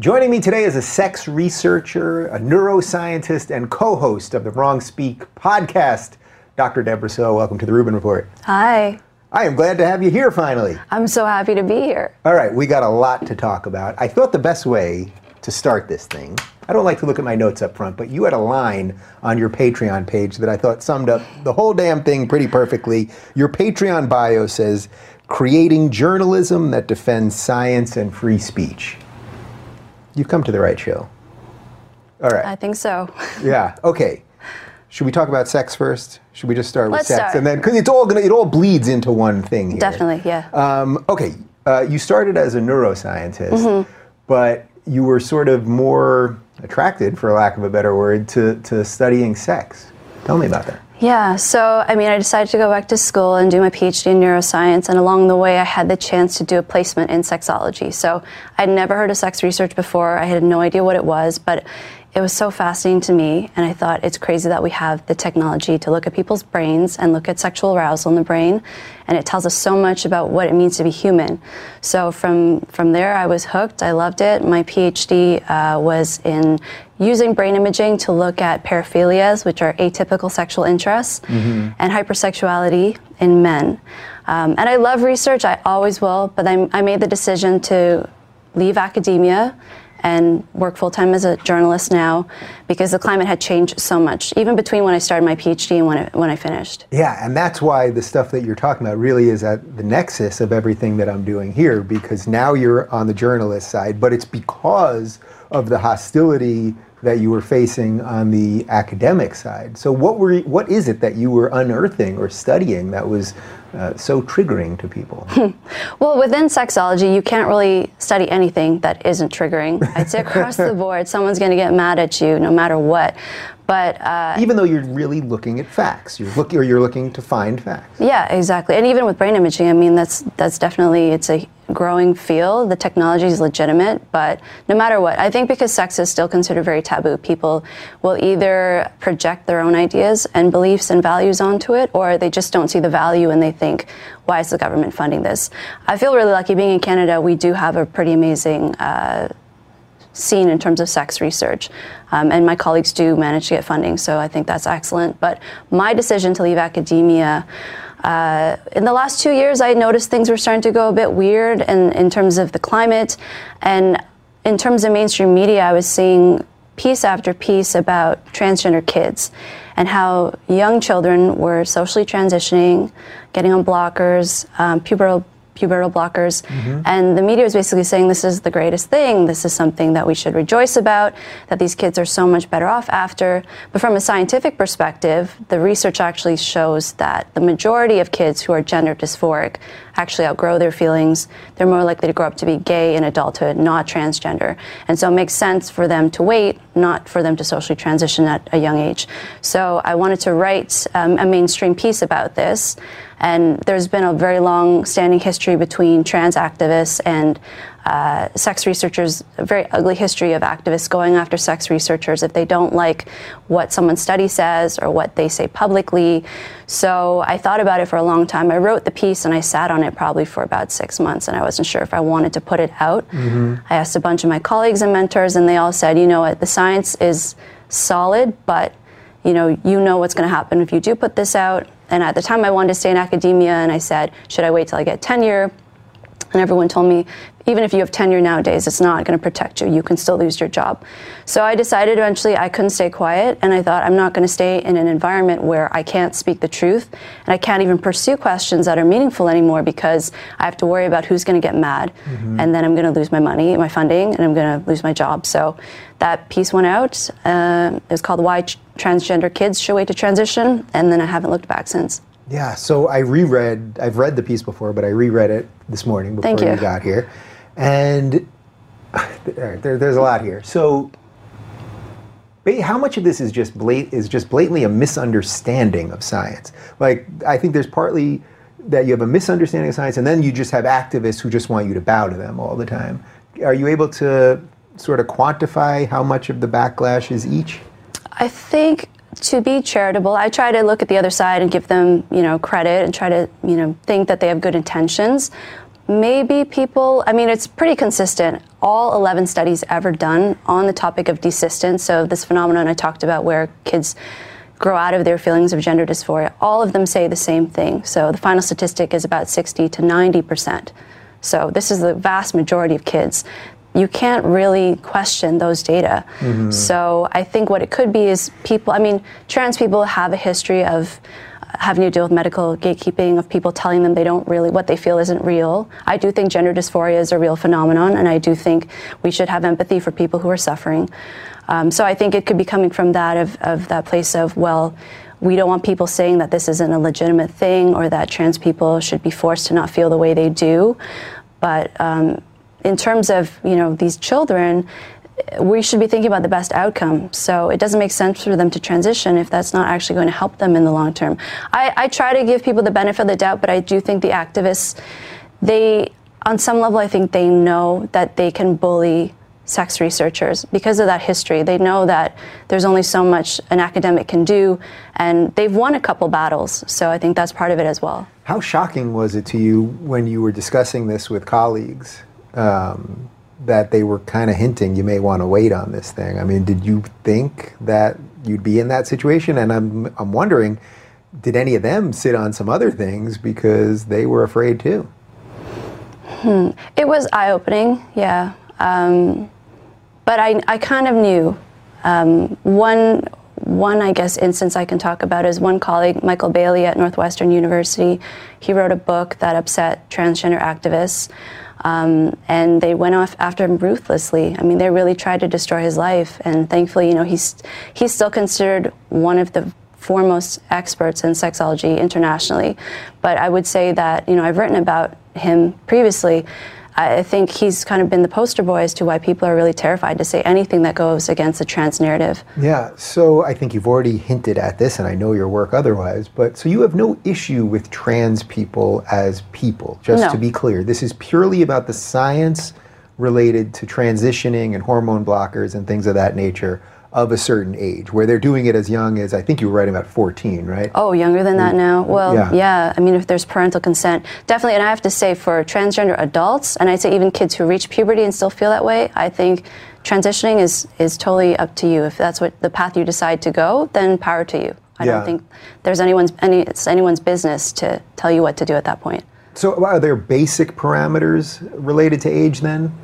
Joining me today is a sex researcher, a neuroscientist, and co-host of the Wrong Speak podcast, Dr. Debra Soh. Welcome to the Rubin Report. Hi. I am glad to have you here finally. I'm so happy to be here. All right, we got a lot to talk about. I thought the best way to start this thing, I don't like to look at my notes up front, but you had a line on your Patreon page that I thought summed up the whole damn thing pretty perfectly. Your Patreon bio says, "Creating journalism that defends science and free speech." You've come to the right show. All right. I think so. Yeah. Okay. Should we talk about sex first? Should we just start with sex? Let's start. And then, because it all bleeds into one thing here. Definitely, yeah. Okay. You started as a neuroscientist, but you were sort of more attracted, for lack of a better word, to studying sex. Tell me about that. Yeah, so I decided to go back to school and do my PhD in neuroscience, and along the way I had the chance to do a placement in sexology. So I'd never heard of sex research before, I had no idea what it was, but it was so fascinating to me, and I thought it's crazy that we have the technology to look at people's brains and look at sexual arousal in the brain, and it tells us so much about what it means to be human. So from there I was hooked, I loved it. My PhD was in using brain imaging to look at paraphilias, which are atypical sexual interests, and hypersexuality in men. And I love research, I always will, but I made the decision to leave academia and work full-time as a journalist now because the climate had changed so much, even between when I started my PhD and when I finished. Yeah, and that's why the stuff that you're talking about really is at the nexus of everything that I'm doing here, because now you're on the journalist side, but it's because of the hostility that you were facing on the academic side. So what is it that you were unearthing or studying that was so triggering to people? Well, within sexology, you can't really study anything that isn't triggering. I'd say across the board, someone's gonna get mad at you no matter what. But even though you're really looking at facts, you're looking to find facts. Yeah, exactly. And even with brain imaging, that's definitely, it's a growing field. The technology is legitimate, but no matter what, I think because sex is still considered very taboo, people will either project their own ideas and beliefs and values onto it, or they just don't see the value and they think, why is the government funding this? I feel really lucky being in Canada. We do have a pretty amazing scene in terms of sex research. And my colleagues do manage to get funding, so I think that's excellent. But my decision to leave academia, in the last 2 years, I noticed things were starting to go a bit weird in terms of the climate. And in terms of mainstream media, I was seeing piece after piece about transgender kids and how young children were socially transitioning, getting on blockers, pubertal blockers, and the media was basically saying this is the greatest thing, this is something that we should rejoice about, that these kids are so much better off after. But from a scientific perspective, the research actually shows that the majority of kids who are gender dysphoric actually outgrow their feelings. They're more likely to grow up to be gay in adulthood, not transgender. And so it makes sense for them to wait, not for them to socially transition at a young age. So I wanted to write a mainstream piece about this. And there's been a very long-standing history between trans activists and sex researchers, a very ugly history of activists going after sex researchers if they don't like what someone's study says or what they say publicly. So I thought about it for a long time. I wrote the piece and I sat on it probably for about 6 months, and I wasn't sure if I wanted to put it out. I asked a bunch of my colleagues and mentors, and they all said, you know what, the science is solid, but you know what's going to happen if you do put this out. And at the time, I wanted to stay in academia, and I said, should I wait till I get tenure? And everyone told me, even if you have tenure nowadays, it's not going to protect you. You can still lose your job. So I decided eventually I couldn't stay quiet, and I thought I'm not going to stay in an environment where I can't speak the truth, and I can't even pursue questions that are meaningful anymore because I have to worry about who's going to get mad, and then I'm going to lose my money, my funding, and I'm going to lose my job. So that piece went out. It was called Why Transgender Kids Should Wait to Transition, and then I haven't looked back since. Yeah, so I've read the piece before, but I reread it this morning before you got here. And there's a lot here. So how much of this is just blatantly a misunderstanding of science? Like, I think there's partly that you have a misunderstanding of science, and then you just have activists who just want you to bow to them all the time. Are you able to sort of quantify how much of the backlash is each? I think, to be charitable, I try to look at the other side and give them, credit and try to, think that they have good intentions. maybe people, I mean, it's pretty consistent. All 11 studies ever done on the topic of desistance, so this phenomenon I talked about where kids grow out of their feelings of gender dysphoria, all of them say the same thing. So the final statistic is about 60% to 90%. So this is the vast majority of kids. You can't really question those data. Mm-hmm. So I think what it could be is people, I mean, trans people have a history of having to deal with medical gatekeeping, of people telling them they don't really, what they feel isn't real. I do think gender dysphoria is a real phenomenon, and I do think we should have empathy for people who are suffering. So I think it could be coming from that, of that place of, well, we don't want people saying that this isn't a legitimate thing or that trans people should be forced to not feel the way they do. But in terms of, you know, these children, we should be thinking about the best outcome. So it doesn't make sense for them to transition if that's not actually going to help them in the long term. I try to give people the benefit of the doubt, but I do think the activists, they, on some level, I think they know that they can bully sex researchers because of that history. They know that there's only so much an academic can do, and they've won a couple battles. So I think that's part of it as well. How shocking was it to you when you were discussing this with colleagues? That they were kind of hinting you may want to wait on this thing. I mean, did you think that you'd be in that situation? And I'm wondering, did any of them sit on some other things because they were afraid too? It was eye-opening, yeah. But I kind of knew. One, I guess, instance I can talk about is one colleague, Michael Bailey at Northwestern University. He wrote a book that upset transgender activists. And they went off after him ruthlessly. I mean, they really tried to destroy his life. And thankfully, you know, he's still considered one of the foremost experts in sexology internationally. But I would say that, you know, I've written about him previously. I think he's kind of been the poster boy as to why people are really terrified to say anything that goes against the trans narrative. Yeah, so I think you've already hinted at this, and I know your work otherwise, but so you have no issue with trans people as people, just to be clear. This is purely about the science related to transitioning and hormone blockers and things of that nature of a certain age, where they're doing it as young as, I think you were writing about 14, right? Oh, younger than that now? Well, yeah. I mean, if there's parental consent, definitely. And I have to say, for transgender adults, and I'd say even kids who reach puberty and still feel that way, I think transitioning is totally up to you. If that's what the path you decide to go, then power to you. I don't think there's anyone's business to tell you what to do at that point. So are there basic parameters related to age then?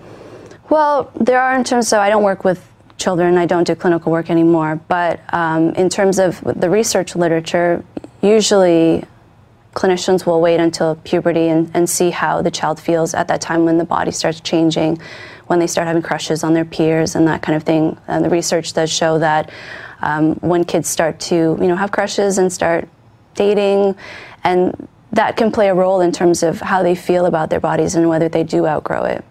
Well, there are in terms of, I don't work with children. I don't do clinical work anymore. But in terms of the research literature, usually clinicians will wait until puberty and see how the child feels at that time when the body starts changing, when they start having crushes on their peers and that kind of thing. And the research does show that when kids start to, you know, have crushes and start dating, and that can play a role in terms of how they feel about their bodies and whether they do outgrow it.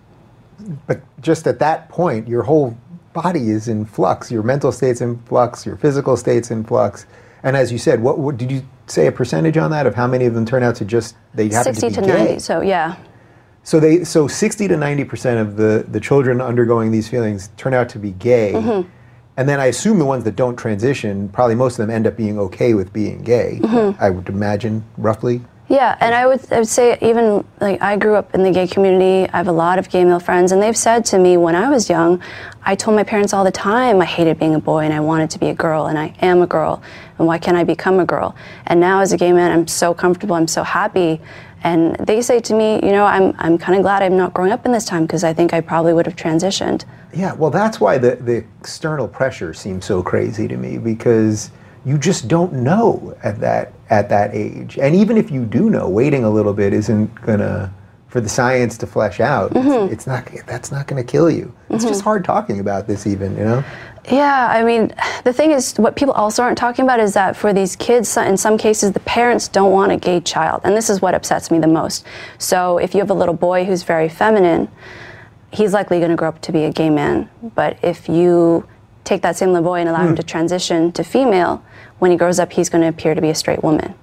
But just at that point, your whole body is in flux, your mental state's in flux, your physical state's in flux. And as you said, what did you say a percentage on that of how many of them turn out to just, they happen to be 60 to 90, so yeah. So 60 to 90% of the children undergoing these feelings turn out to be gay. Mm-hmm. And then I assume the ones that don't transition, probably most of them end up being okay with being gay, mm-hmm. I would imagine, roughly. Yeah, and I would say even, like, I grew up in the gay community. I have a lot of gay male friends, and they've said to me when I was young, I told my parents all the time I hated being a boy and I wanted to be a girl, and I am a girl, and why can't I become a girl? And now as a gay man, I'm so comfortable, I'm so happy. And they say to me, you know, I'm kind of glad I'm not growing up in this time because I think I probably would have transitioned. Yeah, well, that's why the external pressure seems so crazy to me, because you just don't know at that age. And even if you do know, waiting a little bit isn't gonna, for the science to flesh out, mm-hmm. That's not gonna kill you. It's mm-hmm. just hard talking about this even, you know? Yeah, I mean, the thing is, what people also aren't talking about is that for these kids, in some cases, the parents don't want a gay child. And this is what upsets me the most. So if you have a little boy who's very feminine, he's likely gonna grow up to be a gay man. But if you take that same little boy and allow him to transition to female, when he grows up, he's going to appear to be a straight woman.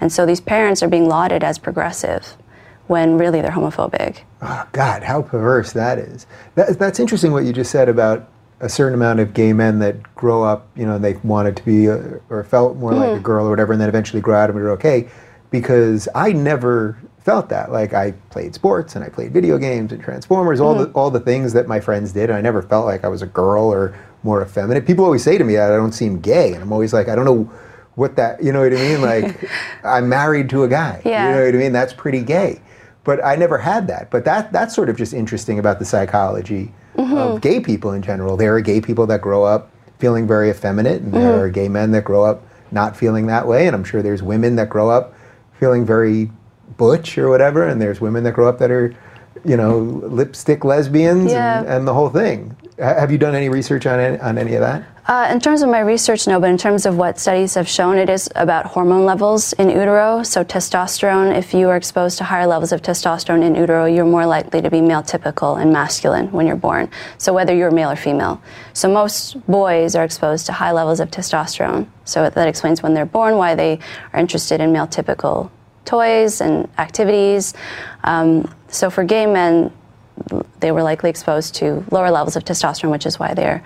And so these parents are being lauded as progressive when really they're homophobic. Oh, God, how perverse that is. That's interesting what you just said about a certain amount of gay men that grow up, you know, they wanted to be or felt more like a girl or whatever, and then eventually grow out of it, okay, because I never felt that. Like, I played sports and I played video games and Transformers, all the things that my friends did, and I never felt like I was a girl or more effeminate. People always say to me that I don't seem gay, and I'm always like, I don't know what that, you know what I mean? Like, I'm married to a guy, yeah. You know what I mean? That's pretty gay. But I never had that. But that's sort of just interesting about the psychology of gay people in general. There are gay people that grow up feeling very effeminate, and there are gay men that grow up not feeling that way, and I'm sure there's women that grow up feeling very butch or whatever, and there's women that grow up that are, you know, lipstick lesbians and the whole thing. Have you done any research on any of that? In terms of my research, no, but in terms of what studies have shown, it is about hormone levels in utero. So testosterone, if you are exposed to higher levels of testosterone in utero, you're more likely to be male typical and masculine when you're born. So whether you're male or female. So most boys are exposed to high levels of testosterone. So that explains when they're born, why they are interested in male typical toys and activities. So for gay men, they were likely exposed to lower levels of testosterone, which is why they're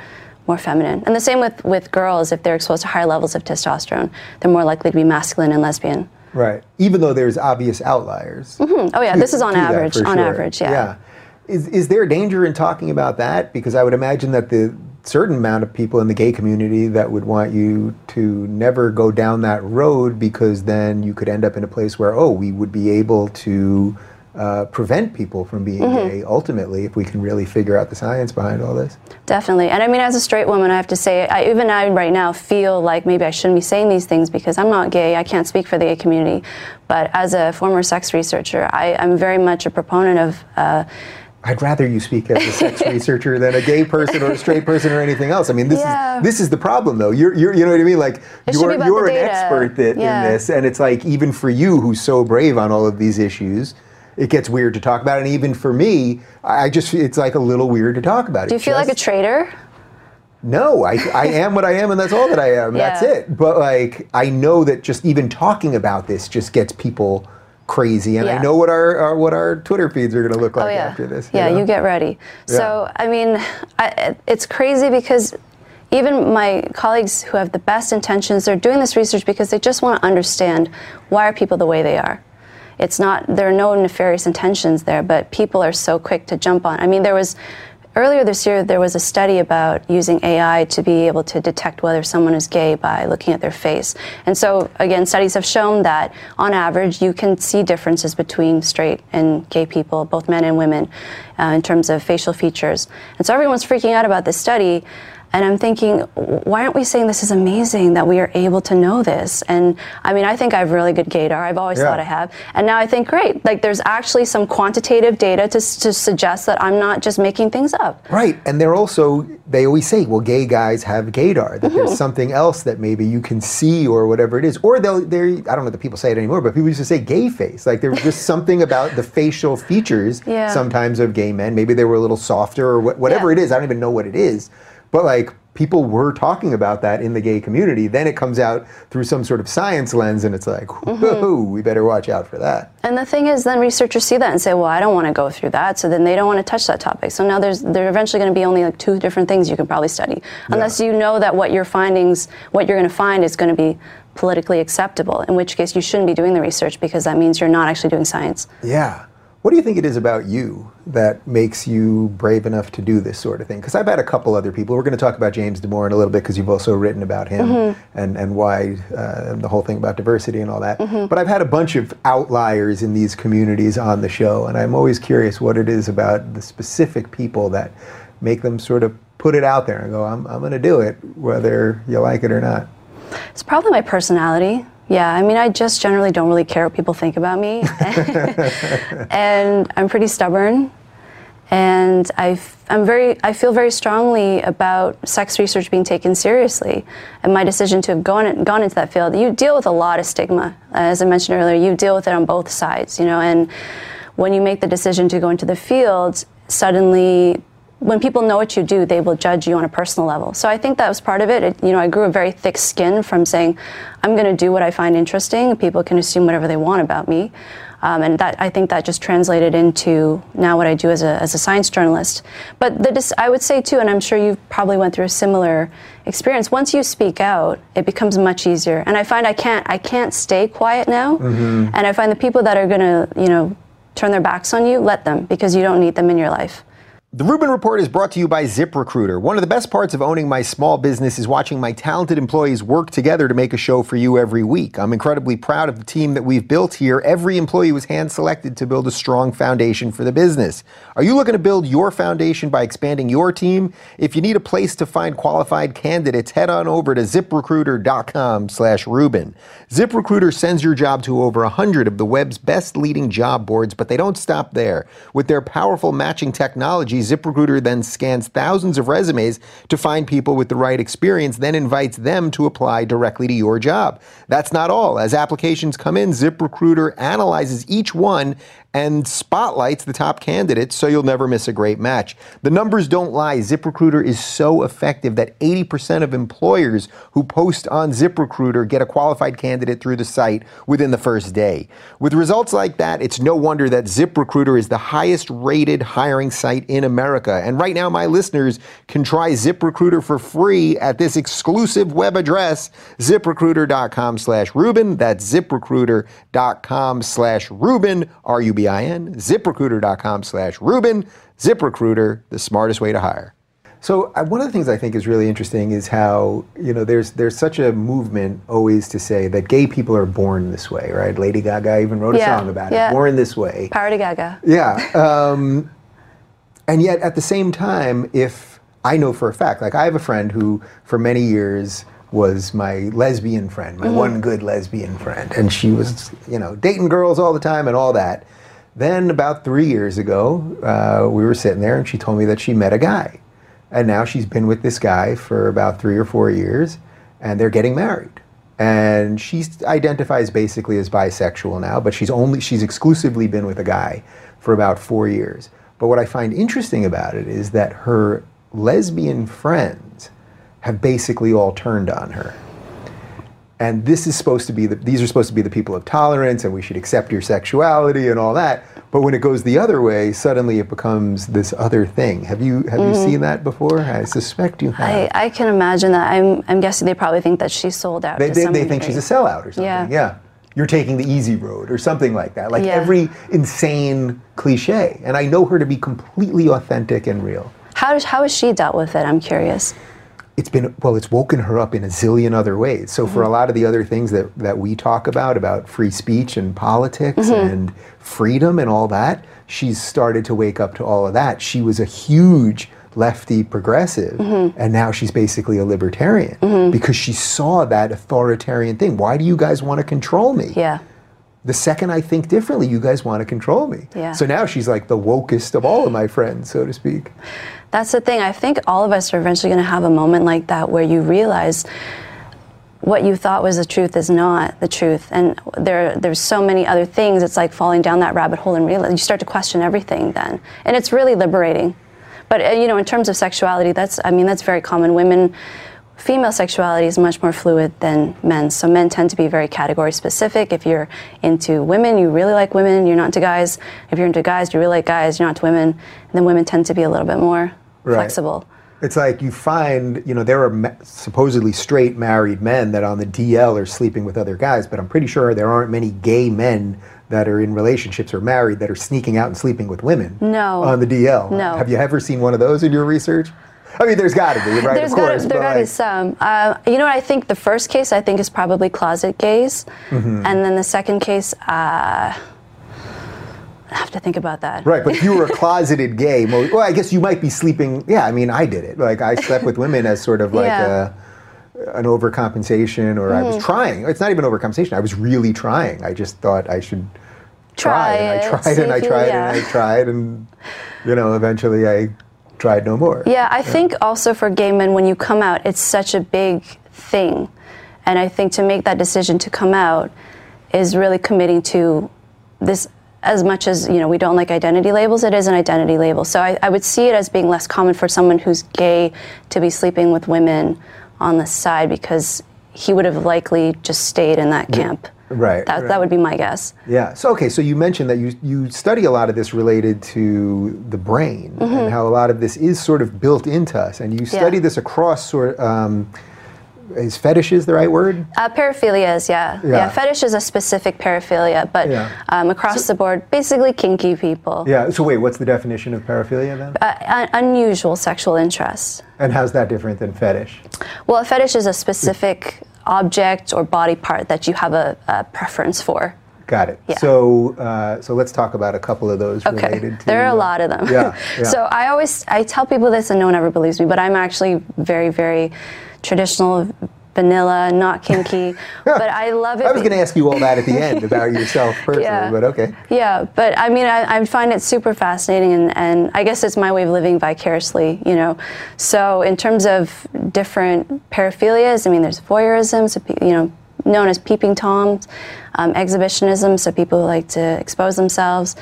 more feminine. And the same with girls. If they're exposed to higher levels of testosterone, they're more likely to be masculine and lesbian. Right. Even though there's obvious outliers. Oh yeah, this is on average. On average, yeah. Is there danger in talking about that? Because I would imagine that the certain amount of people in the gay community that would want you to never go down that road, because then you could end up in a place where, oh, we would be able to prevent people from being gay, ultimately, if we can really figure out the science behind all this. Definitely. And I mean, as a straight woman, I have to say, even I right now feel like maybe I shouldn't be saying these things because I'm not gay, I can't speak for the gay community. But as a former sex researcher, I'm very much a proponent of... I'd rather you speak as a sex researcher than a gay person or a straight person or anything else. I mean, this is the problem, though. You know what I mean? Like, you're an expert in this, and it's like, even for you, who's so brave on all of these issues, it gets weird to talk about it. And even for me, it's like a little weird to talk about it. Do you feel like a traitor? No, I am what I am, and that's all that I am. Yeah. That's it. But like, I know that just even talking about this just gets people crazy, and I know what our Twitter feeds are going to look like after this. Yeah, you get ready. Yeah. So I mean, it's crazy because even my colleagues who have the best intentions, they're doing this research because they just want to understand, why are people the way they are? It's not, there are no nefarious intentions there, but people are so quick to jump on. I mean, earlier this year, there was a study about using AI to be able to detect whether someone is gay by looking at their face. And so, again, studies have shown that, on average, you can see differences between straight and gay people, both men and women, in terms of facial features. And so everyone's freaking out about this study. And I'm thinking, why aren't we saying this is amazing that we are able to know this? And I mean, I think I have really good gaydar. I've always thought I have. And now I think, great, like there's actually some quantitative data to suggest that I'm not just making things up. Right, and they always say, well, gay guys have gaydar, that there's something else that maybe you can see or whatever it is. Or I don't know that people say it anymore, but people used to say gay face. Like there's just something about the facial features sometimes of gay men. Maybe they were a little softer or whatever it is. I don't even know what it is. But like, people were talking about that in the gay community. Then it comes out through some sort of science lens, and it's like, whoa, we better watch out for that. And the thing is, then researchers see that and say, well, I don't want to go through that. So then they don't want to touch that topic. So now there are eventually going to be only like two different things you can probably study, unless you know that what you're going to find is going to be politically acceptable, in which case you shouldn't be doing the research, because that means you're not actually doing science. Yeah. What do you think it is about you that makes you brave enough to do this sort of thing? Because I've had a couple other people. We're going to talk about James Damore in a little bit, because you've also written about him and why the whole thing about diversity and all that. But I've had a bunch of outliers in these communities on the show, and I'm always curious what it is about the specific people that make them sort of put it out there and go, I'm going to do it, whether you like it or not. It's probably my personality. Yeah, I mean, I just generally don't really care what people think about me. And I'm pretty stubborn. And I feel very strongly about sex research being taken seriously, and my decision to have gone into that field. You deal with a lot of stigma. As I mentioned earlier, you deal with it on both sides, you know, and when you make the decision to go into the field, suddenly, when people know what you do, they will judge you on a personal level. So I think that was part of it. You know, I grew a very thick skin from saying, I'm going to do what I find interesting. People can assume whatever they want about me. And that, I think that just translated into now what I do as a science journalist. But I would say too, and I'm sure you probably went through a similar experience, once you speak out, it becomes much easier. And I find I can't stay quiet now. Mm-hmm. And I find the people that are gonna, turn their backs on you, let them, because you don't need them in your life. The Rubin Report is brought to you by ZipRecruiter. One of the best parts of owning my small business is watching my talented employees work together to make a show for you every week. I'm incredibly proud of the team that we've built here. Every employee was hand-selected to build a strong foundation for the business. Are you looking to build your foundation by expanding your team? If you need a place to find qualified candidates, head on over to ZipRecruiter.com/Rubin. ZipRecruiter sends your job to over 100 of the web's best leading job boards, but they don't stop there. With their powerful matching technology, ZipRecruiter then scans thousands of resumes to find people with the right experience, then invites them to apply directly to your job. That's not all. As applications come in, ZipRecruiter analyzes each one and spotlights the top candidates, so you'll never miss a great match. The numbers don't lie. ZipRecruiter is so effective that 80% of employers who post on ZipRecruiter get a qualified candidate through the site within the first day. With results like that, it's no wonder that ZipRecruiter is the highest rated hiring site in America. And right now, my listeners can try ZipRecruiter for free at this exclusive web address, ZipRecruiter.com/Rubin. That's ZipRecruiter.com/Rubin. RUBIN, ZipRecruiter.com/Rubin, ZipRecruiter, the smartest way to hire. So one of the things I think is really interesting is how, there's such a movement always to say that gay people are born this way, right? Lady Gaga even wrote a song about it, born this way. Power to Gaga. Yeah. And yet at the same time, if I know for a fact, like I have a friend who for many years was my lesbian friend, my one good lesbian friend. And she was, dating girls all the time and all that. Then about 3 years ago, we were sitting there and she told me that she met a guy. And now she's been with this guy for about 3 or 4 years and they're getting married. And she identifies basically as bisexual now, but she's exclusively been with a guy for about 4 years. But what I find interesting about it is that her lesbian friends have basically all turned on her. And these are supposed to be the people of tolerance and we should accept your sexuality and all that. But when it goes the other way, suddenly it becomes this other thing. Have you seen that before? I suspect you have. I can imagine that. I'm guessing they probably think that she's sold out. They think she's a sellout or something. Yeah. You're taking the easy road or something like that. Like every insane cliche. And I know her to be completely authentic and real. How has she dealt with it? I'm curious. It's woken her up in a zillion other ways. So for a lot of the other things that we talk about free speech and politics and freedom and all that, she's started to wake up to all of that. She was a huge lefty progressive, and now she's basically a libertarian because she saw that authoritarian thing. Why do you guys want to control me? Yeah. The second I think differently, you guys want to control me. Yeah. So now she's like the wokest of all of my friends, so to speak. That's the thing. I think all of us are eventually going to have a moment like that where you realize what you thought was the truth is not the truth. And there's so many other things. It's like falling down that rabbit hole and realize you start to question everything then. And it's really liberating. But, in terms of sexuality, that's very common. Female sexuality is much more fluid than men's. So men tend to be very category specific. If you're into women, you really like women, you're not into guys. If you're into guys, you really like guys, you're not into women. And then women tend to be a little bit more flexible. It's like you find, there are supposedly straight married men that on the DL are sleeping with other guys, but I'm pretty sure there aren't many gay men that are in relationships or married that are sneaking out and sleeping with women. No. On the DL. No. Have you ever seen one of those in your research? I mean, there's got to be, right? There's got to be some. I think the first case I think is probably closet gays, and then the second case, I have to think about that. Right, but if you were a closeted gay, well, I guess you might be sleeping. Yeah, I mean, I did it. Like I slept with women as sort of like an overcompensation, or I was trying. It's not even overcompensation. I was really trying. I just thought I should try, and I tried, and eventually I tried no more. Yeah, I think also for gay men, when you come out, it's such a big thing. And I think to make that decision to come out is really committing to this, as much as, we don't like identity labels, it is an identity label. So I would see it as being less common for someone who's gay to be sleeping with women on the side because he would have likely just stayed in that camp. Right. That would be my guess. Yeah. So, okay, so you mentioned that you study a lot of this related to the brain and how a lot of this is sort of built into us, and you study this across sort of... is fetish is the right word? Paraphilias, yeah. Fetish is a specific paraphilia, but across the board, basically kinky people. Yeah, so wait, what's the definition of paraphilia then? Unusual sexual interest. And how's that different than fetish? Well, a fetish is a specific object or body part that you have a preference for. Got it. Yeah. So so let's talk about a couple of those related to... There are a lot of them. Yeah. So I tell people this and no one ever believes me, but I'm actually very, very traditional, vanilla, not kinky, but I love it. I was going to ask you all that at the end about yourself personally, but okay. Yeah, but I mean, I find it super fascinating, and I guess it's my way of living vicariously, you know. So in terms of different paraphilias, I mean, there's voyeurism, so, you know, known as peeping toms, exhibitionism, so people who like to expose themselves,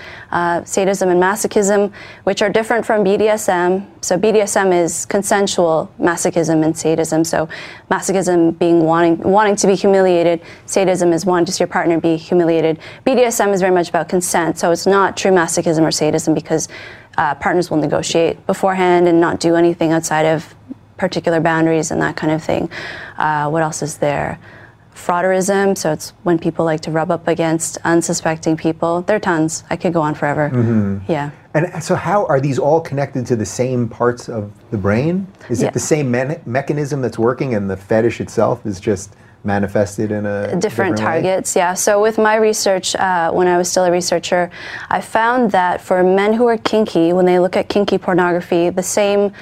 sadism and masochism, which are different from BDSM. So BDSM is consensual masochism and sadism. So masochism being wanting to be humiliated, sadism is wanting to see your partner be humiliated. BDSM is very much about consent, so it's not true masochism or sadism because partners will negotiate beforehand and not do anything outside of particular boundaries and that kind of thing. What else is there? Frauderism, so it's when people like to rub up against unsuspecting people. There are tons. I could go on forever. Mm-hmm. Yeah. And so how are these all connected to the same parts of the brain? Is it the same mechanism that's working, and the fetish itself is just manifested in a different targets way? So with my research, when I was still a researcher, I found that for men who are kinky, when they look at kinky pornography, the same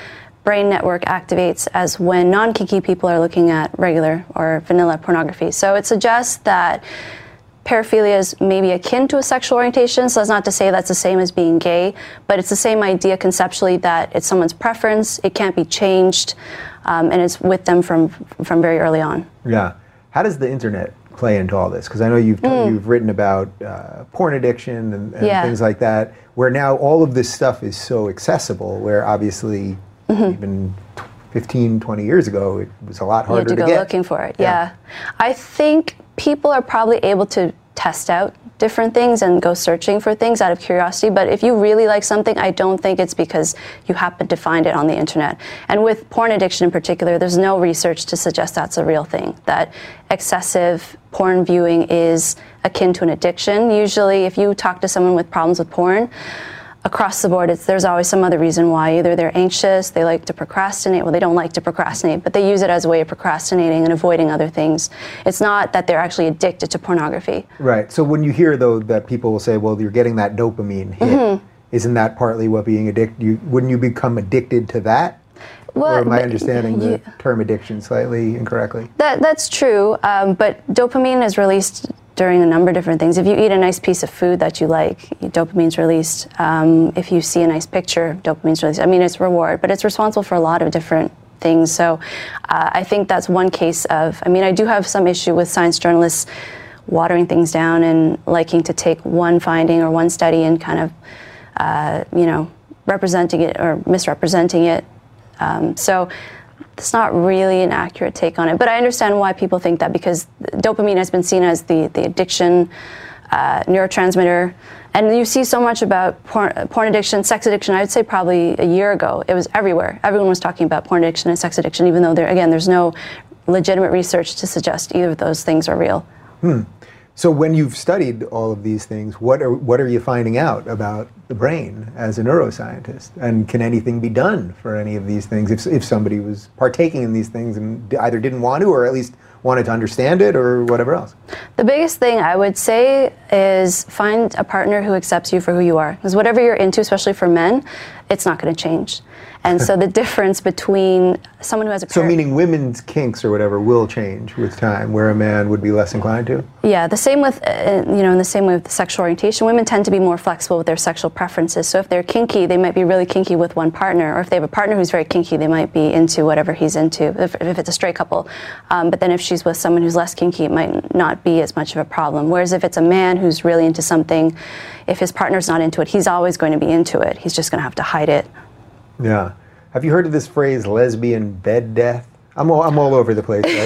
brain network activates as when non-kinky people are looking at regular or vanilla pornography. So it suggests that paraphilia is maybe akin to a sexual orientation, so that's not to say that's the same as being gay, but it's the same idea conceptually that it's someone's preference, it can't be changed, and it's with them from very early on. Yeah. How does the internet play into all this? Because I know you've written about porn addiction and things like that, where now all of this stuff is so accessible, where obviously... even 15, 20 years ago, it was a lot harder to get. You had to go looking for it, I think people are probably able to test out different things and go searching for things out of curiosity, but if you really like something, I don't think it's because you happen to find it on the internet. And with porn addiction in particular, there's no research to suggest that's a real thing, that excessive porn viewing is akin to an addiction. Usually, if you talk to someone with problems with porn, across the board, there's always some other reason why. Either they're anxious, they like to procrastinate, well, they don't like to procrastinate, but they use it as a way of procrastinating and avoiding other things. It's not that they're actually addicted to pornography. Right, so when you hear, though, that people will say, well, you're getting that dopamine hit, isn't that partly what being wouldn't you become addicted to that? Well, or am I understanding the term addiction slightly incorrectly? That's true, but dopamine is released during a number of different things. If you eat a nice piece of food that you like, dopamine's released. If you see a nice picture, dopamine's released. I mean, it's reward, but it's responsible for a lot of different things. So I think that's one case of, I mean, I do have some issue with science journalists watering things down and liking to take one finding or one study and kind of, representing it or misrepresenting it. So it's not really an accurate take on it, but I understand why people think that, because dopamine has been seen as the addiction neurotransmitter, and you see so much about porn addiction, sex addiction. I would say probably a year ago, it was everywhere. Everyone was talking about porn addiction and sex addiction, even though, there's no legitimate research to suggest either of those things are real. So when you've studied all of these things, what are you finding out about the brain as a neuroscientist? And can anything be done for any of these things if somebody was partaking in these things and either didn't want to or at least wanted to understand it or whatever else? The biggest thing I would say is find a partner who accepts you for who you are. Because whatever you're into, especially for men, it's not going to change. And so the difference between someone who has a parent... So meaning women's kinks or whatever will change with time, where a man would be less inclined to? Yeah, the same with, in the same way with the sexual orientation, women tend to be more flexible with their sexual preferences. So if they're kinky, they might be really kinky with one partner, or if they have a partner who's very kinky, they might be into whatever he's into, if it's a straight couple. But then if she's with someone who's less kinky, it might not be as much of a problem. Whereas if it's a man who's really into something, if his partner's not into it, he's always going to be into it. He's just going to have to hide it. Yeah. Have you heard of this phrase, lesbian bed death? I'm all over the place right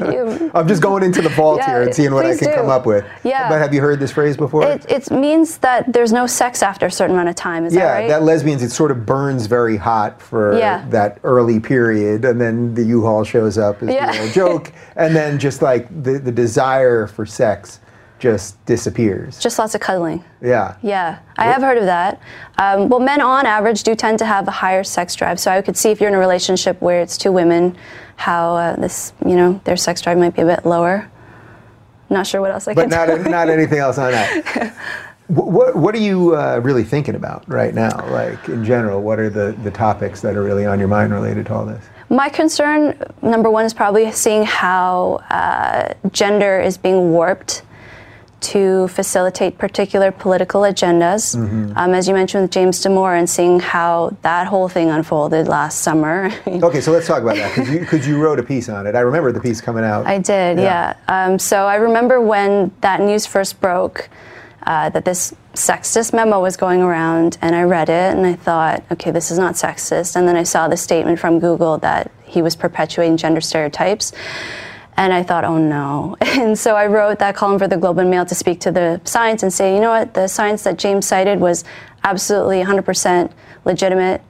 now. I'm just going into the vault here and seeing what I can come up with. Yeah. But have you heard this phrase before? It means that there's no sex after a certain amount of time. Is that right? Yeah, that lesbians, it sort of burns very hot for that early period, and then the U-Haul shows up as a joke, and then just like the desire for sex just disappears. Just lots of cuddling. Yeah. Yeah, I have heard of that. Well, men on average do tend to have a higher sex drive, so I could see if you're in a relationship where it's two women, how their sex drive might be a bit lower. Not sure what else I can tell you. But not anything else on that. What are you really thinking about right now? Like, in general, what are the topics that are really on your mind related to all this? My concern, number one, is probably seeing how gender is being warped to facilitate particular political agendas, as you mentioned with James Damore, and seeing how that whole thing unfolded last summer. Okay, so let's talk about that, because you wrote a piece on it. I remember the piece coming out. I did, yeah. So I remember when that news first broke, that this sexist memo was going around, and I read it, and I thought, okay, this is not sexist, and then I saw the statement from Google that he was perpetuating gender stereotypes. And I thought, oh no. And so I wrote that column for the Globe and Mail to speak to the science and say, you know what, the science that James cited was absolutely 100% legitimate,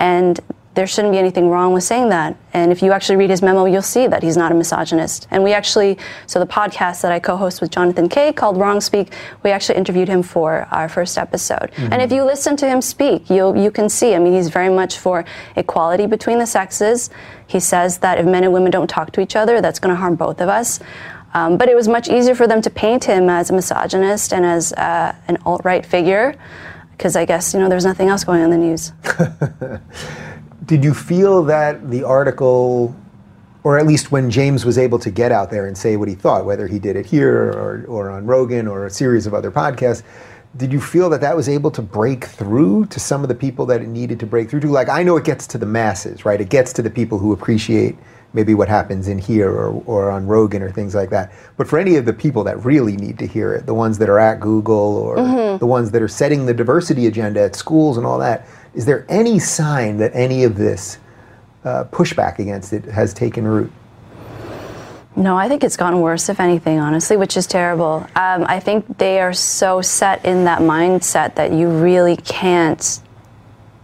and there shouldn't be anything wrong with saying that. And if you actually read his memo, you'll see that he's not a misogynist. And we actually, so the podcast that I co-host with Jonathan Kay called Wrong Speak, we actually interviewed him for our first episode. Mm-hmm. And if you listen to him speak, you can see, I mean, he's very much for equality between the sexes. He says that if men and women don't talk to each other, that's going to harm both of us. But it was much easier for them to paint him as a misogynist and as an alt-right figure, because I guess, there's nothing else going on in the news. Did you feel that the article, or at least when James was able to get out there and say what he thought, whether he did it here or on Rogan or a series of other podcasts, did you feel that that was able to break through to some of the people that it needed to break through to? Like, I know it gets to the masses, right? It gets to the people who appreciate maybe what happens in here or on Rogan or things like that. But for any of the people that really need to hear it, the ones that are at Google or the ones that are setting the diversity agenda at schools and all that, is there any sign that any of this pushback against it has taken root? No, I think it's gotten worse, if anything, honestly, which is terrible. I think they are so set in that mindset that you really can't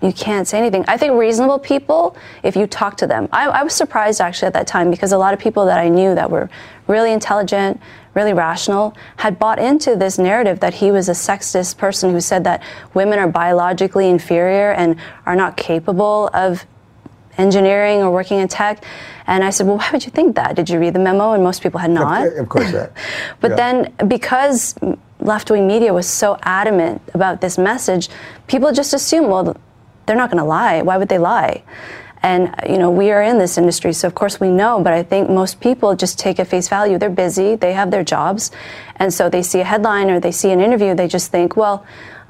say anything. I think reasonable people, if you talk to them, I was surprised actually at that time, because a lot of people that I knew that were really intelligent, really rational, had bought into this narrative that he was a sexist person who said that women are biologically inferior and are not capable of engineering or working in tech. And I said, well, why would you think that? Did you read the memo? And most people had not. Of course not. But then, because left-wing media was so adamant about this message, people just assumed, well, they're not going to lie. Why would they lie? And, we are in this industry, so of course we know, but I think most people just take at face value. They're busy, they have their jobs, and so they see a headline or they see an interview, they just think, well,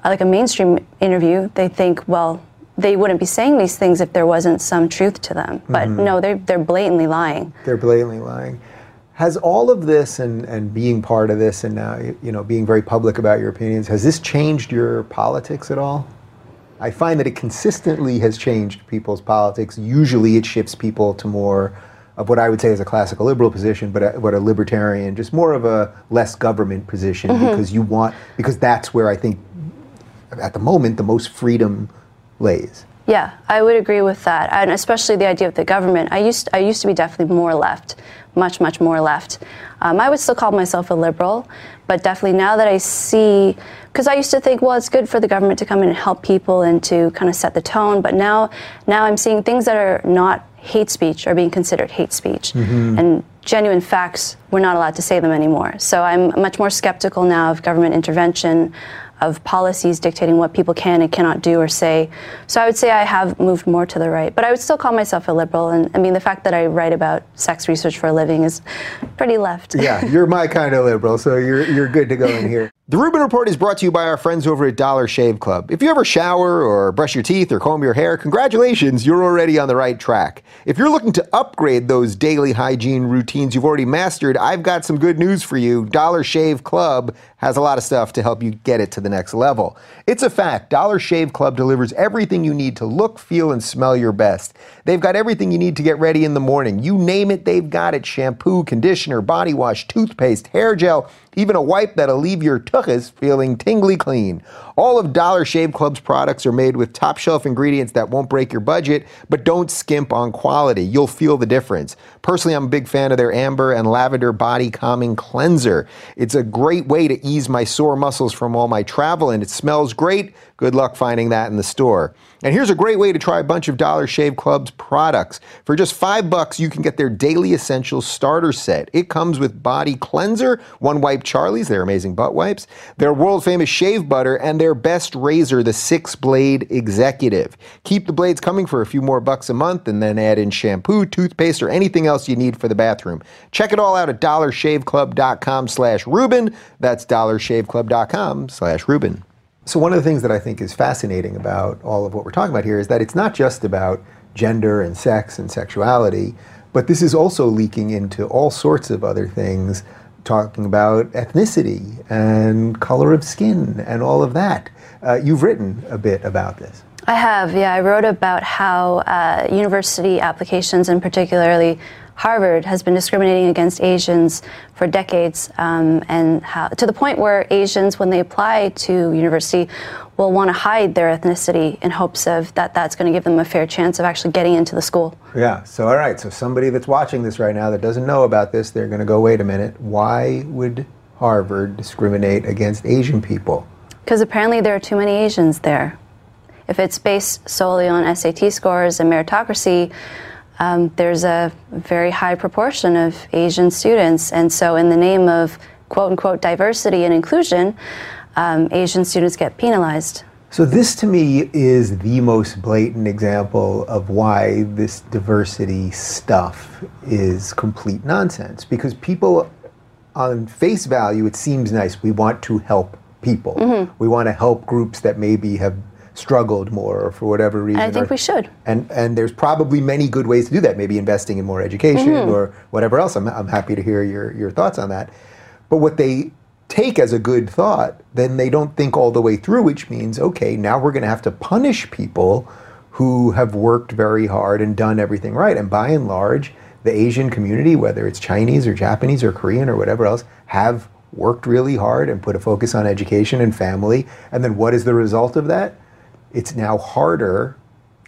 like a mainstream interview, they think, well, they wouldn't be saying these things if there wasn't some truth to them. But no, they're blatantly lying. They're blatantly lying. Has all of this and being part of this and now, being very public about your opinions, has this changed your politics at all? I find that it consistently has changed people's politics. Usually it shifts people to more of what I would say is a classical liberal position, but what a libertarian, just more of a less government position, because that's where I think at the moment the most freedom lays. Yeah, I would agree with that, and especially the idea of the government. I used to be definitely more left, much, much more left. I would still call myself a liberal, but definitely now that I see, because I used to think, well, it's good for the government to come in and help people and to kind of set the tone, but now I'm seeing things that are not hate speech are being considered hate speech, and genuine facts, we're not allowed to say them anymore. So I'm much more skeptical now of government intervention, of policies dictating what people can and cannot do or say. So I would say I have moved more to the right, but I would still call myself a liberal. And I mean, the fact that I write about sex research for a living is pretty left. Yeah, you're my kind of liberal, so you're good to go in here. The Rubin Report is brought to you by our friends over at Dollar Shave Club. If you ever shower or brush your teeth or comb your hair, congratulations, you're already on the right track. If you're looking to upgrade those daily hygiene routines you've already mastered, I've got some good news for you. Dollar Shave Club has a lot of stuff to help you get it to the next level. It's a fact. Dollar Shave Club delivers everything you need to look, feel, and smell your best. They've got everything you need to get ready in the morning. You name it, they've got it. Shampoo, conditioner, body wash, toothpaste, hair gel, even a wipe that'll leave your tuchus feeling tingly clean. All of Dollar Shave Club's products are made with top shelf ingredients that won't break your budget, but don't skimp on quality. You'll feel the difference. Personally, I'm a big fan of their amber and lavender body calming cleanser. It's a great way to ease my sore muscles from all my travel, and it smells great. Good luck finding that in the store. And here's a great way to try a bunch of Dollar Shave Club's products. For just $5, you can get their Daily Essentials Starter Set. It comes with Body Cleanser, One Wipe Charlie's, their amazing butt wipes, their world-famous shave butter, and their best razor, the six-blade executive. Keep the blades coming for a few more bucks a month, and then add in shampoo, toothpaste, or anything else you need for the bathroom. Check it all out at dollarshaveclub.com/Rubin. That's dollarshaveclub.com/Rubin. So one of the things that I think is fascinating about all of what we're talking about here is that it's not just about gender and sex and sexuality, but this is also leaking into all sorts of other things, talking about ethnicity and color of skin and all of that. You've written a bit about this. I have, yeah. I wrote about how university applications, and particularly Harvard, has been discriminating against Asians for decades, and how, to the point where Asians, when they apply to university, will want to hide their ethnicity in hopes of that's going to give them a fair chance of actually getting into the school. Yeah, so all right, so somebody that's watching this right now that doesn't know about this, they're going to go, wait a minute, why would Harvard discriminate against Asian people? Because apparently there are too many Asians there. If it's based solely on SAT scores and meritocracy, there's a very high proportion of Asian students. And so in the name of quote-unquote diversity and inclusion, Asian students get penalized. So this to me is the most blatant example of why this diversity stuff is complete nonsense. Because people, on face value, it seems nice. We want to help people. Mm-hmm. We want to help groups that maybe have struggled more or for whatever reason. I think we should. And there's probably many good ways to do that, maybe investing in more education or whatever else. I'm happy to hear your thoughts on that. But what they take as a good thought, then they don't think all the way through, which means, okay, now we're going to have to punish people who have worked very hard and done everything right. And by and large, the Asian community, whether it's Chinese or Japanese or Korean or whatever else, have worked really hard and put a focus on education and family. And then what is the result of that? It's now harder,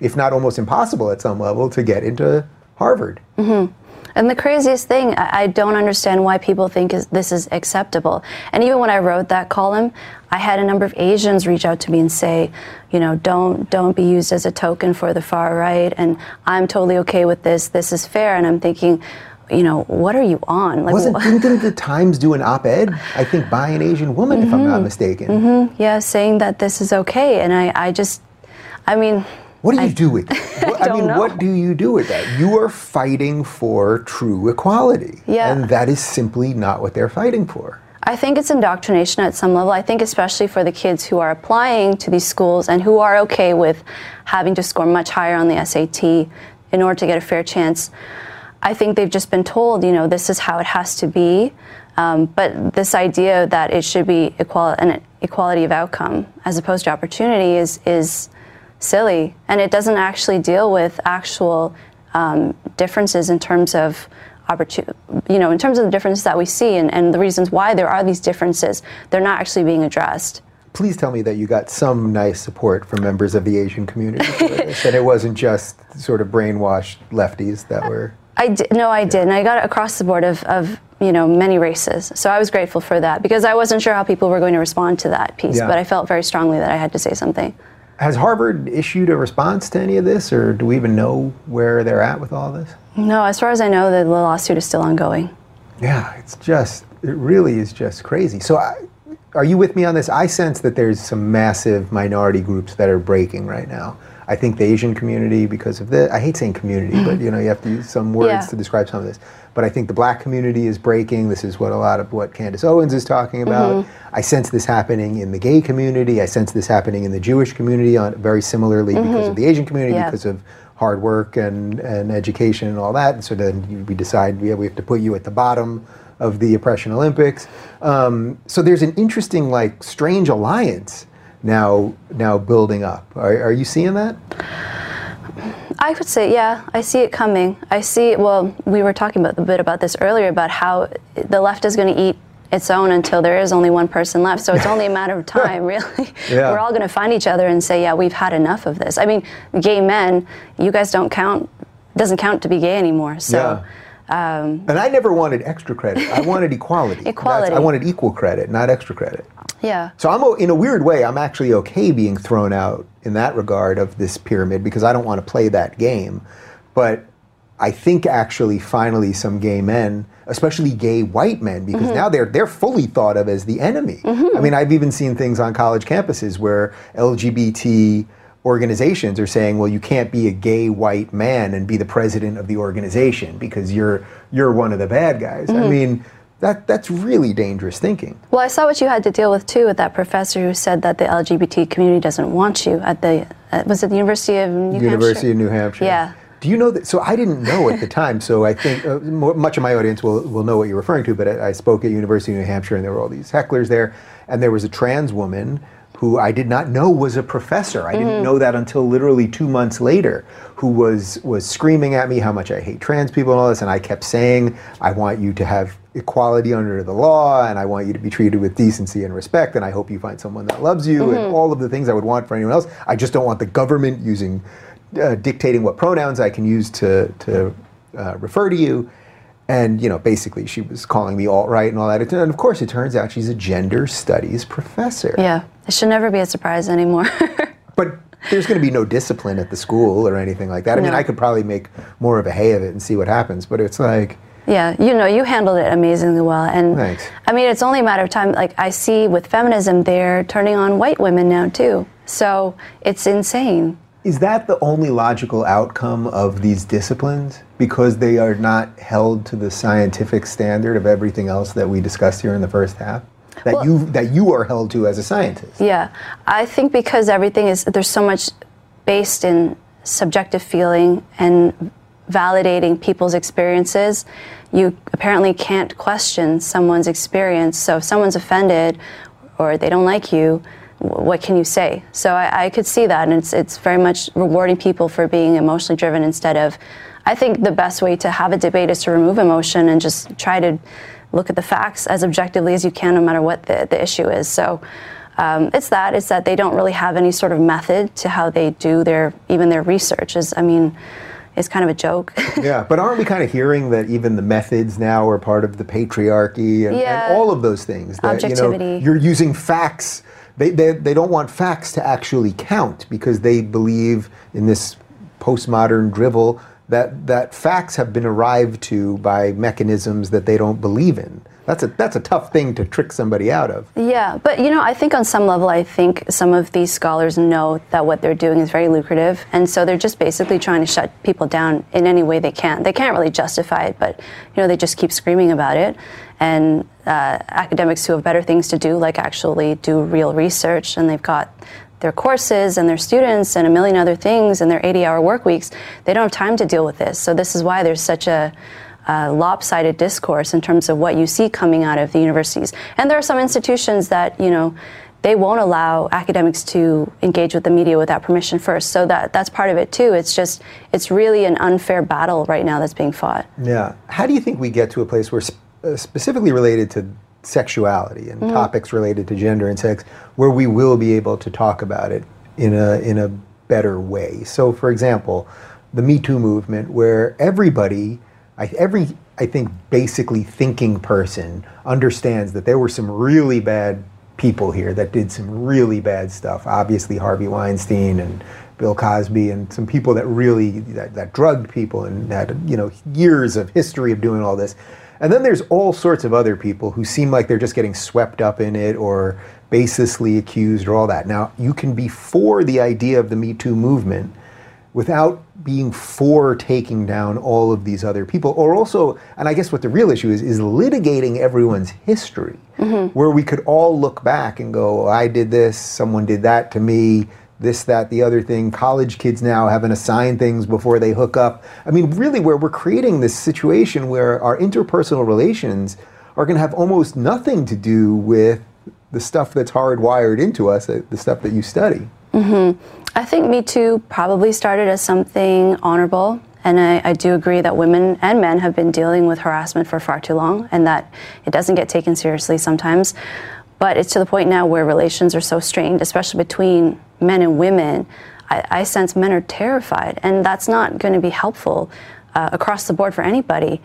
if not almost impossible at some level, to get into Harvard. Mm-hmm. And the craziest thing, I don't understand why people think this is acceptable. And even when I wrote that column, I had a number of Asians reach out to me and say, you know, don't be used as a token for the far right, and I'm totally okay with this, this is fair. And I'm thinking, you know, what are you on? Like, didn't the Times do an op-ed, I think, by an Asian woman, if I'm not mistaken? Mm-hmm. Yeah, saying that this is okay. And I mean... What do you do with that? What do you do with that? You are fighting for true equality. Yeah. And that is simply not what they're fighting for. I think it's indoctrination at some level. I think especially for the kids who are applying to these schools and who are okay with having to score much higher on the SAT in order to get a fair chance. I think they've just been told, you know, this is how it has to be. But this idea that it should be an equality of outcome as opposed to opportunity is silly. And it doesn't actually deal with actual differences in terms of in terms of the differences that we see and the reasons why there are these differences. They're not actually being addressed. Please tell me that you got some nice support from members of the Asian community for this, and it wasn't just sort of brainwashed lefties that were... I didn't. I got it across the board of many races. So I was grateful for that because I wasn't sure how people were going to respond to that piece, but I felt very strongly that I had to say something. Has Harvard issued a response to any of this, or do we even know where they're at with all this? No, as far as I know, the lawsuit is still ongoing. Yeah, it really is just crazy. So I, Are you with me on this? I sense that there's some massive minority groups that are breaking right now. I think the Asian community, because of the, I hate saying community, but you know, you have to use some words to describe some of this. But I think the black community is breaking. This is what a lot of what Candace Owens is talking about. I sense this happening in the gay community. I sense this happening in the Jewish community, on, very similarly because of the Asian community, because of hard work and education and all that. And so then we decide, yeah, we have to put you at the bottom of the oppression Olympics. So there's an interesting, like, strange alliance now building up. Are you seeing that? I would say, yeah, I see it coming. I see, well, we were talking about a bit about this earlier, about how the left is going to eat its own until there is only one person left. So it's only a matter of time, really. We're all going to find each other and say, yeah, we've had enough of this. I mean, gay men, you guys don't count, doesn't count to be gay anymore. So. And I never wanted extra credit. I wanted equality. I wanted equal credit, not extra credit. Yeah. So I'm, in a weird way, I'm actually okay being thrown out in that regard of this pyramid because I don't want to play that game. But I think actually finally some gay men, especially gay white men, because now they're fully thought of as the enemy. I mean, I've even seen things on college campuses where LGBT organizations are saying, well, you can't be a gay white man and be the president of the organization because you're one of the bad guys. I mean, that's really dangerous thinking. Well, I saw what you had to deal with too with that professor who said that the LGBT community doesn't want you at the, was it the University of New Hampshire? University of New Hampshire. Yeah. Do you know that? So I didn't know at the time, so I think much of my audience will know what you're referring to, but I spoke at University of New Hampshire and there were all these hecklers there, and there was a trans woman who I did not know was a professor. I didn't know that until literally 2 months later, who was screaming at me how much I hate trans people and all this, and I kept saying, I want you to have equality under the law, and I want you to be treated with decency and respect, and I hope you find someone that loves you, and all of the things I would want for anyone else. I just don't want the government using, dictating what pronouns I can use to refer to you. And, you know, basically she was calling me alt-right and all that. And of course it turns out she's a gender studies professor. Yeah, it should never be a surprise anymore. But there's going to be no discipline at the school or anything like that. I mean, I could probably make more of a hay of it and see what happens, but it's like... Yeah, you know, you handled it amazingly well. And thanks. I mean, it's only a matter of time. Like, I see with feminism, they're turning on white women now, too. So it's insane. Is that the only logical outcome of these disciplines? Because they are not held to the scientific standard of everything else that we discussed here in the first half? That, well, you are held to as a scientist? Yeah, I think because everything is, there's so much based in subjective feeling and validating people's experiences, you apparently can't question someone's experience. So if someone's offended or they don't like you, what can you say? So I could see that, and it's very much rewarding people for being emotionally driven instead of, I think the best way to have a debate is to remove emotion and just try to look at the facts as objectively as you can, no matter what the issue is. So it's that they don't really have any sort of method to how they do their research. I mean, it's kind of a joke. Yeah, but aren't we kind of hearing that even the methods now are part of the patriarchy and all of those things? That, objectivity. You know, you're using facts. They don't want facts to actually count because they believe in this postmodern drivel that facts have been arrived to by mechanisms that they don't believe in. That's a tough thing to trick somebody out of. Yeah, but you know, I think on some level, I think some of these scholars know that what they're doing is very lucrative, and so they're just basically trying to shut people down in any way they can. They can't really justify it, but you know, they just keep screaming about it. And academics who have better things to do, like actually do real research, and they've got their courses and their students and a million other things and their 80-hour work weeks, they don't have time to deal with this. So this is why there's such a lopsided discourse in terms of what you see coming out of the universities. And there are some institutions that, you know, they won't allow academics to engage with the media without permission first. So that's part of it too. It's just, it's really an unfair battle right now that's being fought. Yeah. How do you think we get to a place where specifically related to sexuality and topics related to gender and sex, where we will be able to talk about it in a better way? So, for example, the Me Too movement, where everybody, I think basically thinking person understands that there were some really bad people here that did some really bad stuff. Obviously, Harvey Weinstein and Bill Cosby and some people that really, that drugged people and had, you know, years of history of doing all this. And then there's all sorts of other people who seem like they're just getting swept up in it or baselessly accused or all that. Now, you can be for the idea of the Me Too movement without being for taking down all of these other people, or also, and I guess what the real issue is litigating everyone's history, where we could all look back and go, I did this, someone did that to me, this, that, the other thing. College kids now having to sign things before they hook up. I mean, really where we're creating this situation where our interpersonal relations are gonna have almost nothing to do with the stuff that's hardwired into us, the stuff that you study. I think Me Too probably started as something honorable, and I do agree that women and men have been dealing with harassment for far too long and that it doesn't get taken seriously sometimes. But it's to the point now where relations are so strained, especially between men and women. I sense men are terrified, and that's not going to be helpful across the board for anybody.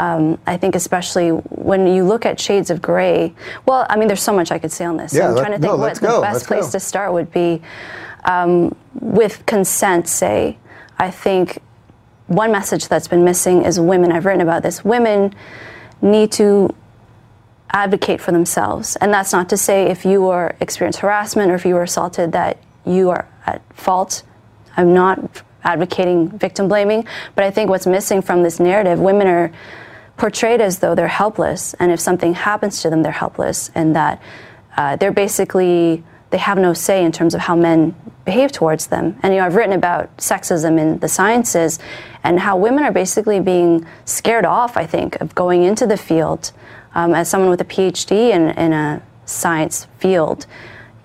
I think especially when you look at shades of gray, well, I mean, there's so much I could say on this. Yeah, so I'm trying to think what the best place to start would be. With consent, say, I think one message that's been missing is women. I've written about this. Women need to advocate for themselves. And that's not to say if you are experienced harassment or if you were assaulted that you are at fault. I'm not advocating victim blaming, but I think what's missing from this narrative, women are portrayed as though they're helpless, and if something happens to them, they're helpless, and that they're basically, they have no say in terms of how men behave towards them. And you know, I've written about sexism in the sciences and how women are basically being scared off, I think, of going into the field. As someone with a PhD in a science field,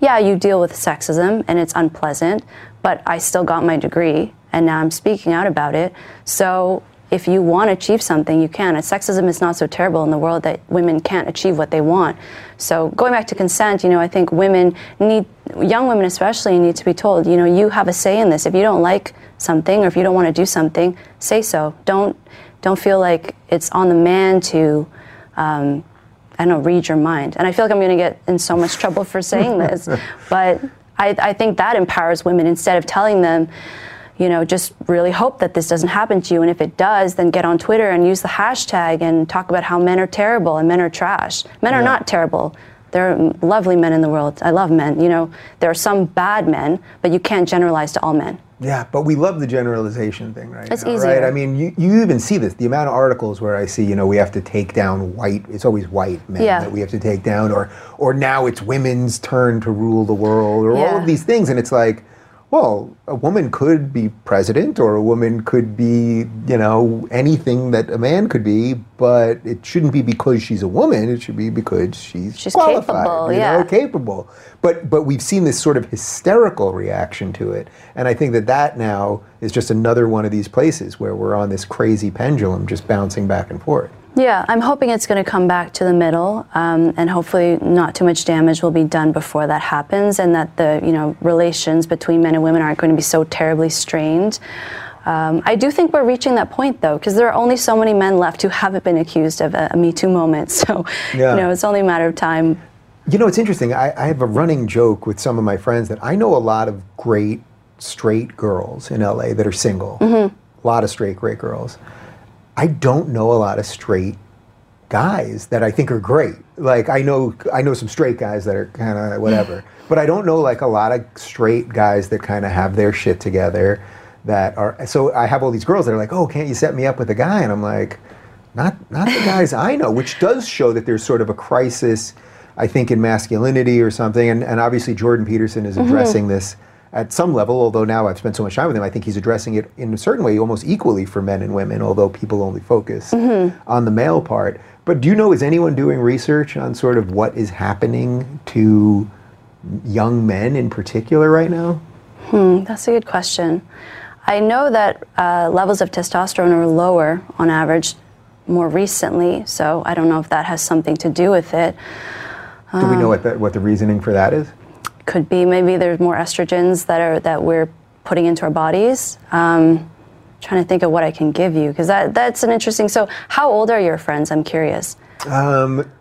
yeah, you deal with sexism and it's unpleasant, but I still got my degree and now I'm speaking out about it. So if you want to achieve something, you can. And sexism is not so terrible in the world that women can't achieve what they want. So going back to consent, you know, I think women need, young women especially, need to be told, you know, you have a say in this. If you don't like something or if you don't want to do something, say so. Don't feel like it's on the man to I don't know, read your mind. And I feel like I'm going to get in so much trouble for saying this, but I think that empowers women instead of telling them, you know, just really hope that this doesn't happen to you. And if it does, then get on Twitter and use the hashtag and talk about how men are terrible and men are trash. Men are not terrible. There are lovely men in the world. I love men. You know, there are some bad men, but you can't generalize to all men. Yeah, but we love the generalization thing, right? It's easy, right? I mean, you even see this. The amount of articles where I see, you know, we have to take down white. It's always white men that we have to take down, or now it's women's turn to rule the world, or all of these things. And it's like, well, a woman could be president, or a woman could be, you know, anything that a man could be, but it shouldn't be because she's a woman. It should be because she's qualified, capable, capable. But we've seen this sort of hysterical reaction to it, and I think that now is just another one of these places where we're on this crazy pendulum just bouncing back and forth. Yeah, I'm hoping it's going to come back to the middle, and hopefully not too much damage will be done before that happens, and that the, you know, relations between men and women aren't going to be so terribly strained. I do think we're reaching that point, though, because there are only so many men left who haven't been accused of a Me Too moment, so you know, it's only a matter of time. You know, it's interesting. I have a running joke with some of my friends that I know a lot of great straight girls in LA that are single, a lot of straight great girls. I don't know a lot of straight guys that I think are great. Like, I know some straight guys that are kind of whatever, but I don't know, like, a lot of straight guys that kind of have their shit together that are, so I have all these girls that are like, oh, can't you set me up with a guy? And I'm like, not the guys I know, which does show that there's sort of a crisis, I think, in masculinity or something. And obviously Jordan Peterson is addressing this at some level, although now I've spent so much time with him, I think he's addressing it in a certain way almost equally for men and women, although people only focus on the male part. But do you know, is anyone doing research on sort of what is happening to young men in particular right now? That's a good question. I know that levels of testosterone are lower on average more recently, so I don't know if that has something to do with it. Do we know what the reasoning for that is? Could be maybe there's more estrogens that we're putting into our bodies. Trying to think of what I can give you, because that's an interesting. So, how old are your friends? I'm curious.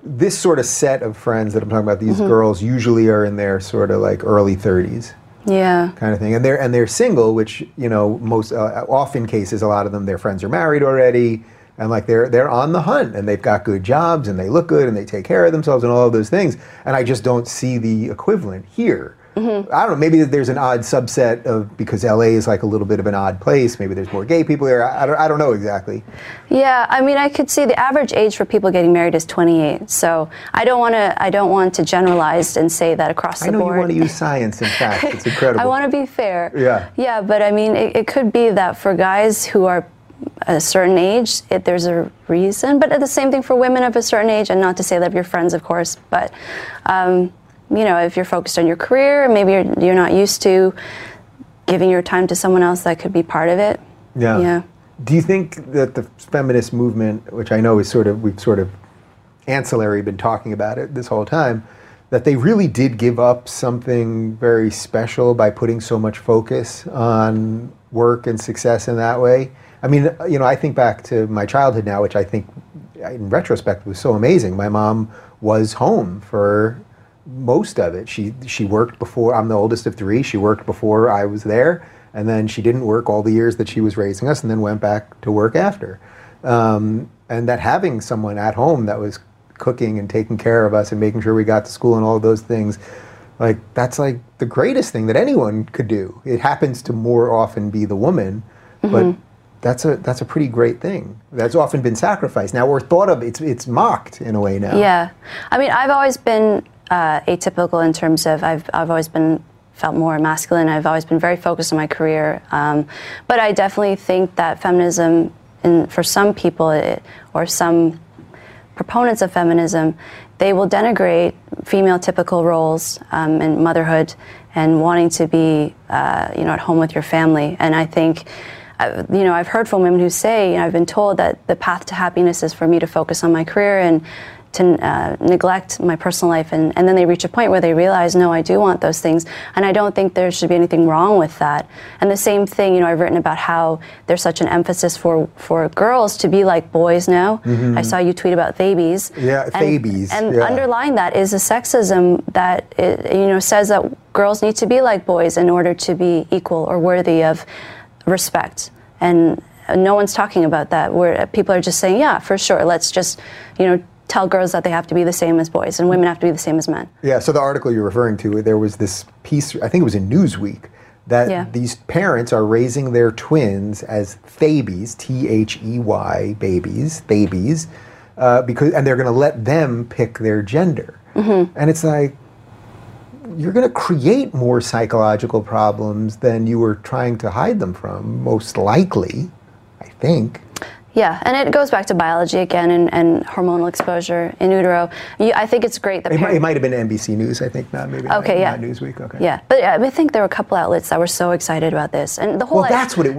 This sort of set of friends that I'm talking about, these girls usually are in their sort of like early 30s. Yeah. Kind of thing, and they're single, which, you know, most often cases, a lot of them, their friends are married already. And like they're on the hunt, and they've got good jobs, and they look good, and they take care of themselves, and all of those things. And I just don't see the equivalent here. Mm-hmm. I don't know, maybe there's an odd subset of, because LA is like a little bit of an odd place, maybe there's more gay people there, I don't know exactly. Yeah, I mean, I could see the average age for people getting married is 28, so I don't want to generalize and say that across the board. I know you want to use science, in fact, it's incredible. I want to be fair. Yeah. Yeah, but I mean, it could be that for guys who are a certain age, there's a reason, but the same thing for women of a certain age, and not to say that you're friends, of course, but... you know, if you're focused on your career, maybe you're not used to giving your time to someone else, that could be part of it. Yeah. Yeah. Do you think that the feminist movement, which I know is we've ancillary been talking about it this whole time, that they really did give up something very special by putting so much focus on work and success in that way? I mean, you know, I think back to my childhood now, which I think in retrospect was so amazing. My mom was home for most of it. She worked before, I'm the oldest of three, she worked before I was there, and then she didn't work all the years that she was raising us, and then went back to work after. And that having someone at home that was cooking and taking care of us and making sure we got to school and all those things, like that's like the greatest thing that anyone could do. It happens to more often be the woman, mm-hmm. but that's a pretty great thing. That's often been sacrificed. Now we're thought of, it's mocked in a way now. Yeah, I mean, I've always been atypical in terms of I've always been felt more masculine. I've always been very focused on my career, but I definitely think that feminism, and for some people or some proponents of feminism, they will denigrate female typical roles in motherhood and wanting to be at home with your family. And I think I've heard from women who say, I've been told that the path to happiness is for me to focus on my career and to neglect my personal life, and then they reach a point where they realize, no, I do want those things, and I don't think there should be anything wrong with that. And the same thing, I've written about how there's such an emphasis for girls to be like boys now. Mm-hmm. I saw you tweet about babies. Yeah, babies. And yeah. Underlying that is a sexism that says that girls need to be like boys in order to be equal or worthy of respect. And no one's talking about that. Where people are just saying, yeah, for sure, let's just, tell girls that they have to be the same as boys and women have to be the same as men. Yeah, so the article you're referring to, there was this piece, I think it was in Newsweek, that these parents are raising their twins as babies, T-H-E-Y, babies, because, and they're going to let them pick their gender. Mm-hmm. And it's like, you're going to create more psychological problems than you were trying to hide them from, most likely, I think. Yeah, and it goes back to biology again and hormonal exposure in utero. I think it's great that it might have been NBC News, I think, not maybe. Okay, not Newsweek. Okay. Yeah, but I think there were a couple outlets that were so excited about this, and the whole. Well,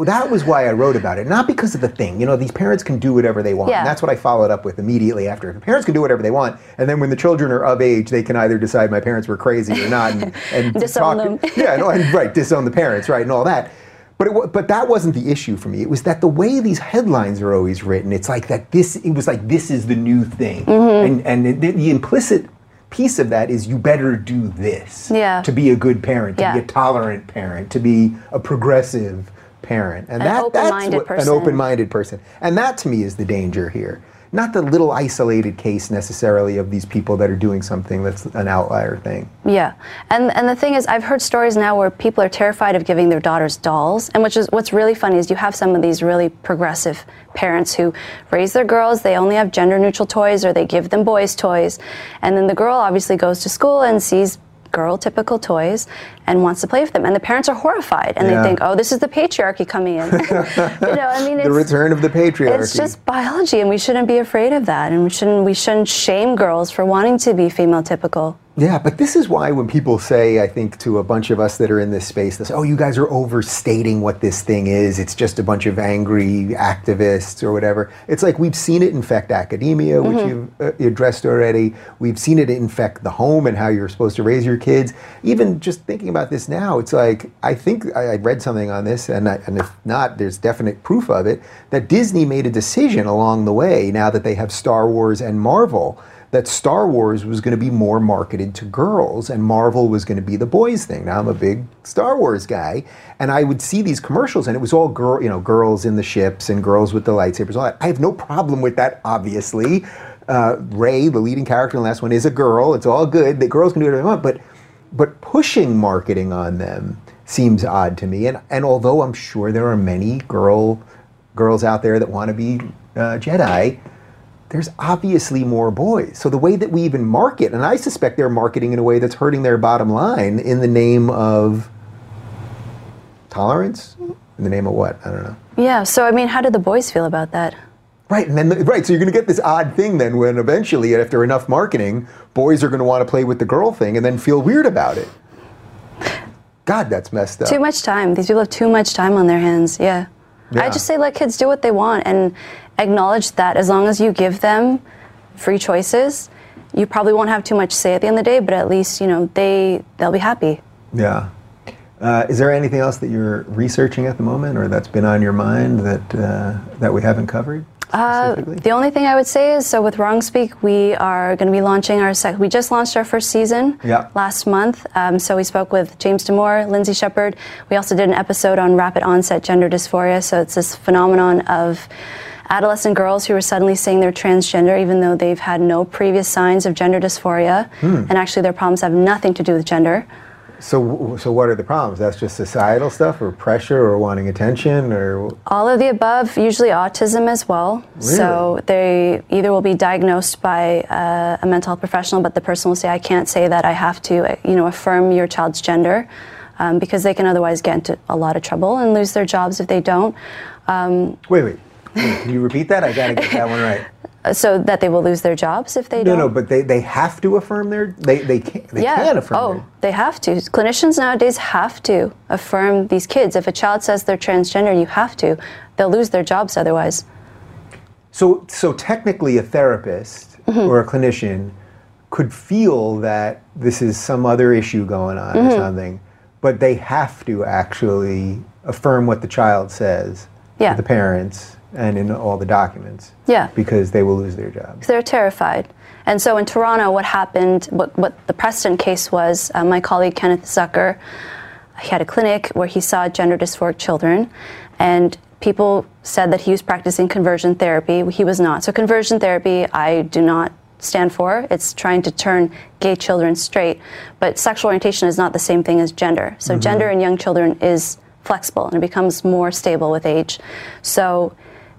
that was why I wrote about it, not because of the thing. These parents can do whatever they want. Yeah. And that's what I followed up with immediately after. The parents can do whatever they want, and then when the children are of age, they can either decide my parents were crazy or not, and disown them. Yeah, disown the parents, right, and all that. But that wasn't the issue for me. It was that the way these headlines are always written, it's like that this is the new thing. Mm-hmm. And the implicit piece of that is you better do this to be a good parent, to be a tolerant parent, to be a progressive parent. And an open-minded person. And that to me is the danger here. Not the little isolated case necessarily of these people that are doing something that's an outlier thing. Yeah, and the thing is, I've heard stories now where people are terrified of giving their daughters dolls, and what's really funny is you have some of these really progressive parents who raise their girls, they only have gender neutral toys or they give them boys toys, and then the girl obviously goes to school and sees girl typical toys and wants to play with them, and the parents are horrified and they think, oh, this is the patriarchy coming in. It's the return of the patriarchy. It's just biology, and we shouldn't be afraid of that, and we shouldn't shame girls for wanting to be female typical. Yeah, but this is why when people say, I think to a bunch of us that are in this space, this, oh, you guys are overstating what this thing is, it's just a bunch of angry activists or whatever. It's like we've seen it infect academia, mm-hmm. which you've addressed already. We've seen it infect the home and how you're supposed to raise your kids. Even just thinking about this now, it's like, I think I read something on this, and if not, there's definite proof of it, that Disney made a decision along the way, now that they have Star Wars and Marvel, that Star Wars was going to be more marketed to girls and Marvel was going to be the boys thing. Now I'm a big Star Wars guy, and I would see these commercials and it was all girl, you know, girls in the ships and girls with the lightsabers, all that. I have no problem with that, obviously. Rey, the leading character in the last one, is a girl. It's all good. The girls can do whatever they want, but pushing marketing on them seems odd to me. And although I'm sure there are many girls out there that want to be Jedi, there's obviously more boys. So the way that we even market, and I suspect they're marketing in a way that's hurting their bottom line in the name of tolerance? In the name of what? I don't know. Yeah, so I mean, how did the boys feel about that? Right, and then right, so you're going to get this odd thing then when eventually, after enough marketing, boys are going to want to play with the girl thing and then feel weird about it. God, that's messed up. Too much time. These people have too much time on their hands, yeah. I just say let kids do what they want and acknowledge that as long as you give them free choices, you probably won't have too much say at the end of the day, but at least, you know, they'll be happy. Yeah. Is there anything else that you're researching at the moment or that's been on your mind that that we haven't covered? The only thing I would say is, so with Wrong Speak, we are going to be launching our we just launched our first season last month. So we spoke with James Damore, Lindsay Shepherd. We also did an episode on rapid onset gender dysphoria. So it's this phenomenon of adolescent girls who are suddenly saying they're transgender even though they've had no previous signs of gender dysphoria. And actually their problems have nothing to do with gender. So what are the problems? That's just societal stuff or pressure or wanting attention or? All of the above, usually autism as well. Really? So they either will be diagnosed by a mental health professional, but the person will say, I can't say that, I have to, you know, affirm your child's gender, because they can otherwise get into a lot of trouble and lose their jobs if they don't. Wait, can you repeat that? I gotta get that one right. So that they will lose their jobs if they don't? No, but they have to affirm their... They can affirm they have to. Clinicians nowadays have to affirm these kids. If a child says they're transgender, you have to. They'll lose their jobs otherwise. So technically a therapist or a clinician could feel that this is some other issue going on or something, but they have to actually affirm what the child says to the parents and in all the documents. Yeah. Because they will lose their jobs. They're terrified. And so in Toronto, what happened, what the precedent case was, my colleague Kenneth Zucker, he had a clinic where he saw gender dysphoric children, and people said that he was practicing conversion therapy. He was not. So conversion therapy, I do not stand for. It's trying to turn gay children straight. But sexual orientation is not the same thing as gender. So gender in young children is flexible, and it becomes more stable with age. So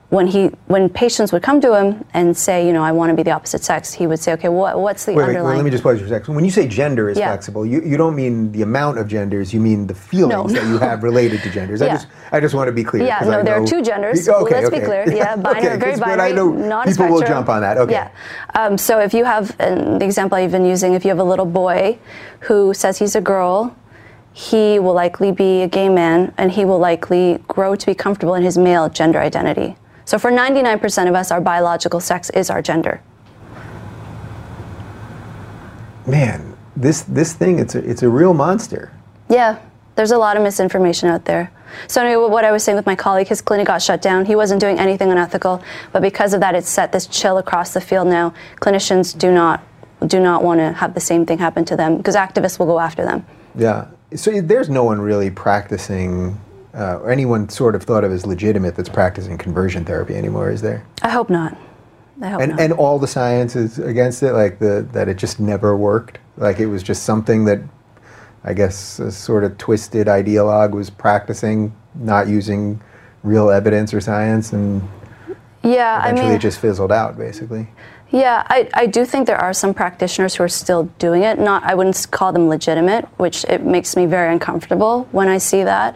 when patients would come to him and say, you know, I want to be the opposite sex, he would say, okay, what's the underlying... Wait, let me just pause your second. When you say gender is flexible, you don't mean the amount of genders, you mean the feelings that you have related to genders. Yeah. I just want to be clear. Yeah, no, there are two genders. Let's be clear. Yeah, binary, very binary, not a spectrum. People will jump on that. Okay. Yeah. So if you have, and the example I've been using, if you have a little boy who says he's a girl, he will likely be a gay man, and he will likely grow to be comfortable in his male gender identity. So for 99% of us, our biological sex is our gender. Man, this thing, it's a real monster. Yeah, there's a lot of misinformation out there. So anyway, what I was saying with my colleague, his clinic got shut down. He wasn't doing anything unethical, but because of that, it's set this chill across the field now. Clinicians do not want to have the same thing happen to them because activists will go after them. Yeah, so there's no one really practicing... or anyone sort of thought of as legitimate that's practicing conversion therapy anymore, is there? I hope not. I hope not. And all the science is against it, like that it just never worked. Like it was just something that, I guess, a sort of twisted ideologue was practicing, not using real evidence or science, and eventually it just fizzled out, basically. Yeah, I do think there are some practitioners who are still doing it. I wouldn't call them legitimate, which it makes me very uncomfortable when I see that.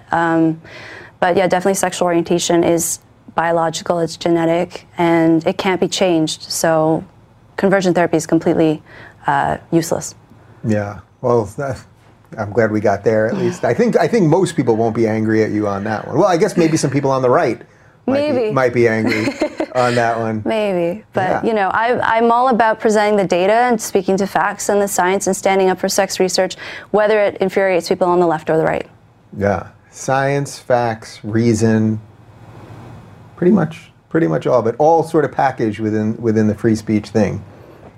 But yeah, definitely sexual orientation is biological, it's genetic, and it can't be changed. So conversion therapy is completely useless. Yeah, well, I'm glad we got there at least. I think most people won't be angry at you on that one. Well, I guess maybe some people on the right might be angry on that one. Maybe. But, you know, I'm all about presenting the data and speaking to facts and the science and standing up for sex research, whether it infuriates people on the left or the right. Yeah. Science, facts, reason, pretty much all of it, all sort of packaged within the free speech thing.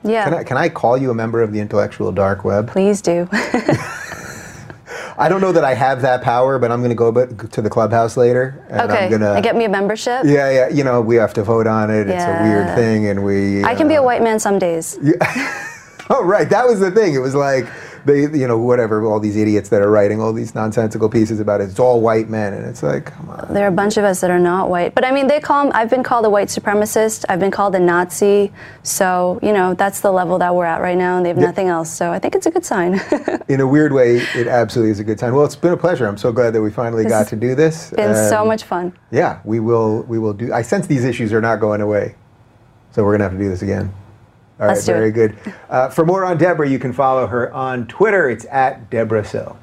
Yeah. Can I call you a member of the intellectual dark web? Please do. I don't know that I have that power, but I'm going to go to the clubhouse later. And okay. I'm gonna, get me a membership? Yeah, yeah. You know, we have to vote on it. Yeah. It's a weird thing, and we... I can be a white man some days. Yeah. Oh, right. That was the thing. It was like... They, you know, whatever, all these idiots that are writing all these nonsensical pieces about it, it's all white men, and it's like, come on. There are a bunch of us that are not white. But I mean, they call them, I've been called a white supremacist, I've been called a Nazi, so, you know, that's the level that we're at right now, and they have nothing else, so I think it's a good sign. In a weird way, it absolutely is a good sign. Well, it's been a pleasure. I'm so glad that we finally got to do this. It's been so much fun. Yeah, we will do, I sense these issues are not going away, so we're going to have to do this again. All right, very good. For more on Debra, you can follow her on Twitter. It's @Debra Soh.